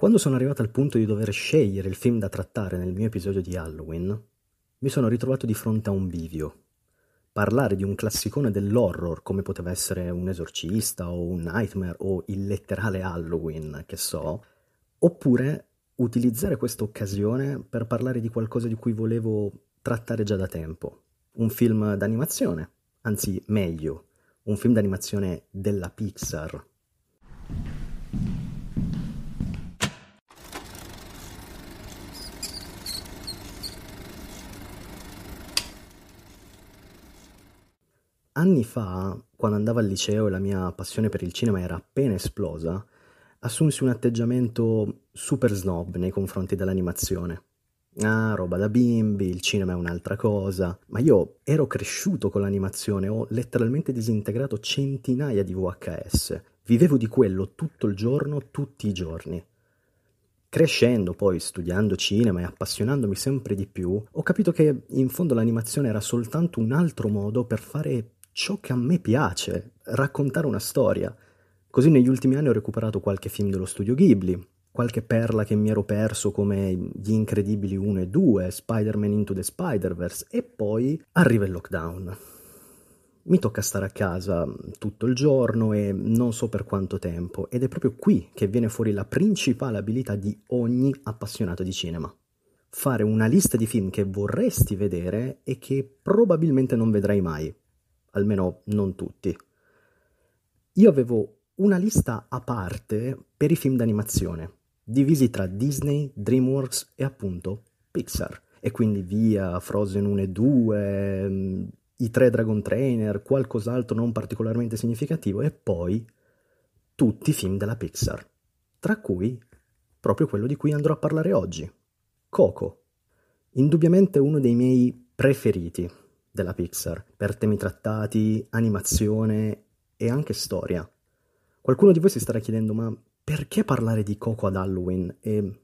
Quando sono arrivato al punto di dover scegliere il film da trattare nel mio episodio di Halloween, mi sono ritrovato di fronte a un bivio. Parlare di un classicone dell'horror, come poteva essere Un esorcista o Un nightmare o il letterale Halloween, che so, oppure utilizzare questa occasione per parlare di qualcosa di cui volevo trattare già da tempo. Un film d'animazione, anzi meglio, un film d'animazione della Pixar. Anni fa, quando andavo al liceo e la mia passione per il cinema era appena esplosa, assunsi un atteggiamento super snob nei confronti dell'animazione. Ah, roba da bimbi, il cinema è un'altra cosa. Ma io ero cresciuto con l'animazione, ho letteralmente disintegrato centinaia di VHS. Vivevo di quello tutto il giorno, tutti i giorni. Crescendo, poi studiando cinema e appassionandomi sempre di più, ho capito che in fondo l'animazione era soltanto un altro modo per fare ciò che a me piace, raccontare una storia. Così negli ultimi anni ho recuperato qualche film dello Studio Ghibli, qualche perla che mi ero perso come Gli Incredibili 1 e 2, Spider-Man Into the Spider-Verse, e poi arriva il lockdown. Mi tocca stare a casa tutto il giorno e non so per quanto tempo, ed è proprio qui che viene fuori la principale abilità di ogni appassionato di cinema. Fare una lista di film che vorresti vedere e che probabilmente non vedrai mai, almeno non tutti. Io avevo una lista a parte per i film d'animazione, divisi tra Disney, Dreamworks e appunto Pixar. E quindi via Frozen 1 e 2, i 3 Dragon Trainer, qualcos'altro non particolarmente significativo e poi tutti i film della Pixar, tra cui proprio quello di cui andrò a parlare oggi, Coco. Indubbiamente uno dei miei preferiti della Pixar, per temi trattati, animazione e anche storia. Qualcuno di voi si starà chiedendo, ma perché parlare di Coco ad Halloween? E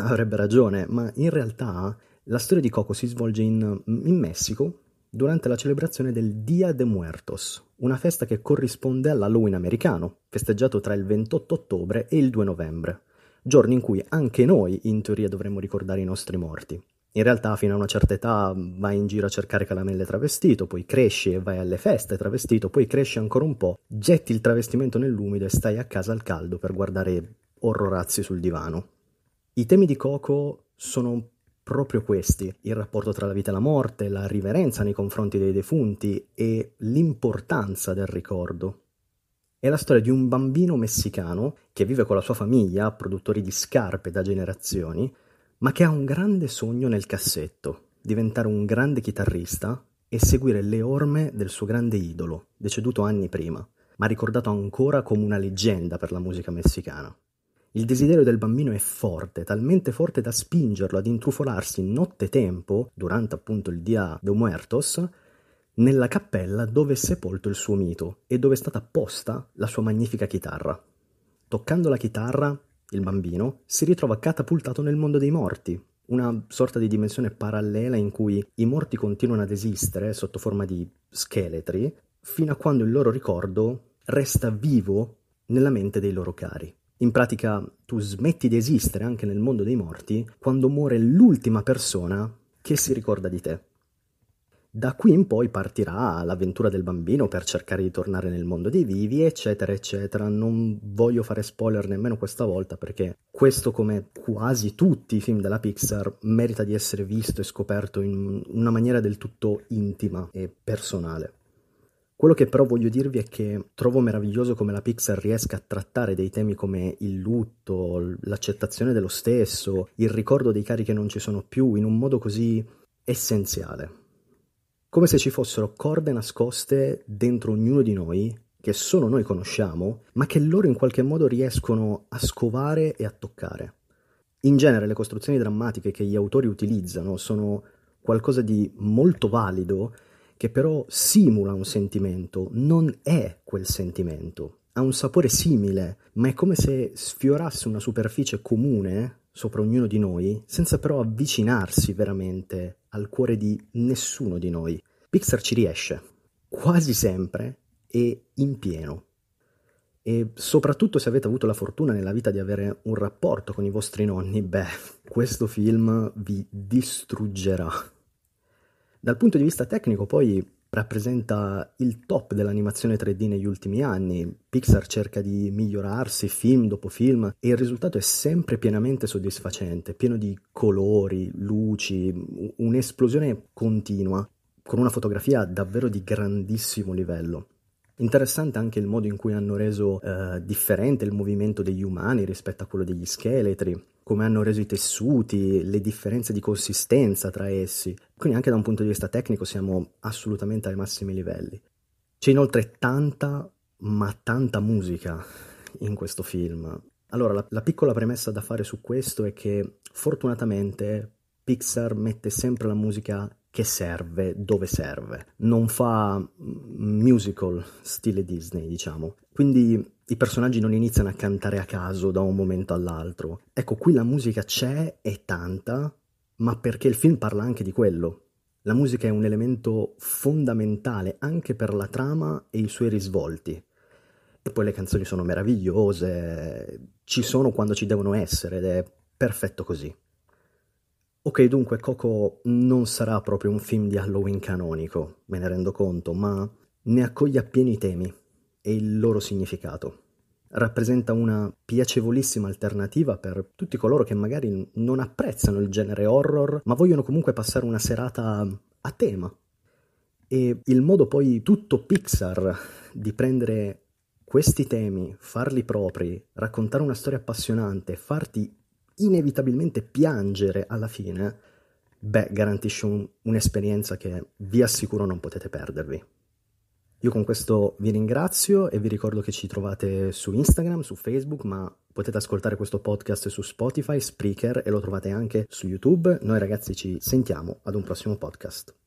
avrebbe ragione, ma in realtà la storia di Coco si svolge in Messico durante la celebrazione del Día de Muertos, una festa che corrisponde all'Halloween americano, festeggiato tra il 28 ottobre e il 2 novembre, giorni in cui anche noi, in teoria, dovremmo ricordare i nostri morti. In realtà fino a una certa età vai in giro a cercare caramelle travestito, poi cresci e vai alle feste travestito, poi cresci ancora un po', getti il travestimento nell'umido e stai a casa al caldo per guardare orrorazzi sul divano. I temi di Coco sono proprio questi, il rapporto tra la vita e la morte, la riverenza nei confronti dei defunti e l'importanza del ricordo. È la storia di un bambino messicano che vive con la sua famiglia, produttori di scarpe da generazioni, ma che ha un grande sogno nel cassetto, diventare un grande chitarrista e seguire le orme del suo grande idolo, deceduto anni prima, ma ricordato ancora come una leggenda per la musica messicana. Il desiderio del bambino è forte, talmente forte da spingerlo ad intrufolarsi nottetempo, durante appunto il Día de Muertos, nella cappella dove è sepolto il suo mito e dove è stata posta la sua magnifica chitarra. Toccando la chitarra, il bambino si ritrova catapultato nel mondo dei morti, una sorta di dimensione parallela in cui i morti continuano ad esistere sotto forma di scheletri, fino a quando il loro ricordo resta vivo nella mente dei loro cari. In pratica, tu smetti di esistere anche nel mondo dei morti quando muore l'ultima persona che si ricorda di te. Da qui in poi partirà l'avventura del bambino per cercare di tornare nel mondo dei vivi, eccetera, eccetera. Non voglio fare spoiler nemmeno questa volta perché questo, come quasi tutti i film della Pixar, merita di essere visto e scoperto in una maniera del tutto intima e personale. Quello che però voglio dirvi è che trovo meraviglioso come la Pixar riesca a trattare dei temi come il lutto, l'accettazione dello stesso, il ricordo dei cari che non ci sono più, in un modo così essenziale. Come se ci fossero corde nascoste dentro ognuno di noi, che solo noi conosciamo, ma che loro in qualche modo riescono a scovare e a toccare. In genere le costruzioni drammatiche che gli autori utilizzano sono qualcosa di molto valido, che però simula un sentimento, non è quel sentimento. Ha un sapore simile, ma è come se sfiorasse una superficie comune sopra ognuno di noi, senza però avvicinarsi veramente al cuore di nessuno di noi. Pixar ci riesce, quasi sempre e in pieno. E soprattutto se avete avuto la fortuna nella vita di avere un rapporto con i vostri nonni, beh, questo film vi distruggerà. Dal punto di vista tecnico, poi, rappresenta il top dell'animazione 3D negli ultimi anni. Pixar cerca di migliorarsi film dopo film e il risultato è sempre pienamente soddisfacente, pieno di colori, luci, un'esplosione continua, con una fotografia davvero di grandissimo livello. Interessante anche il modo in cui hanno reso differente il movimento degli umani rispetto a quello degli scheletri, come hanno reso i tessuti, le differenze di consistenza tra essi. Quindi anche da un punto di vista tecnico siamo assolutamente ai massimi livelli. C'è inoltre tanta, ma tanta musica in questo film. Allora, la piccola premessa da fare su questo è che fortunatamente Pixar mette sempre la musica che serve, dove serve. Non fa musical stile Disney, diciamo. Quindi i personaggi non iniziano a cantare a caso da un momento all'altro. Ecco, qui la musica c'è e tanta, ma perché il film parla anche di quello. La musica è un elemento fondamentale anche per la trama e i suoi risvolti. E poi le canzoni sono meravigliose, ci sono quando ci devono essere ed è perfetto così. Ok, dunque Coco non sarà proprio un film di Halloween canonico, me ne rendo conto, ma ne accoglie appieno i temi e il loro significato. Rappresenta una piacevolissima alternativa per tutti coloro che magari non apprezzano il genere horror, ma vogliono comunque passare una serata a tema. E il modo poi tutto Pixar di prendere questi temi, farli propri, raccontare una storia appassionante, farti inevitabilmente piangere alla fine, beh, garantisce un'esperienza che vi assicuro non potete perdervi. Io con questo vi ringrazio e vi ricordo che ci trovate su Instagram, su Facebook, ma potete ascoltare questo podcast su Spotify, Spreaker e lo trovate anche su YouTube. Noi ragazzi ci sentiamo ad un prossimo podcast.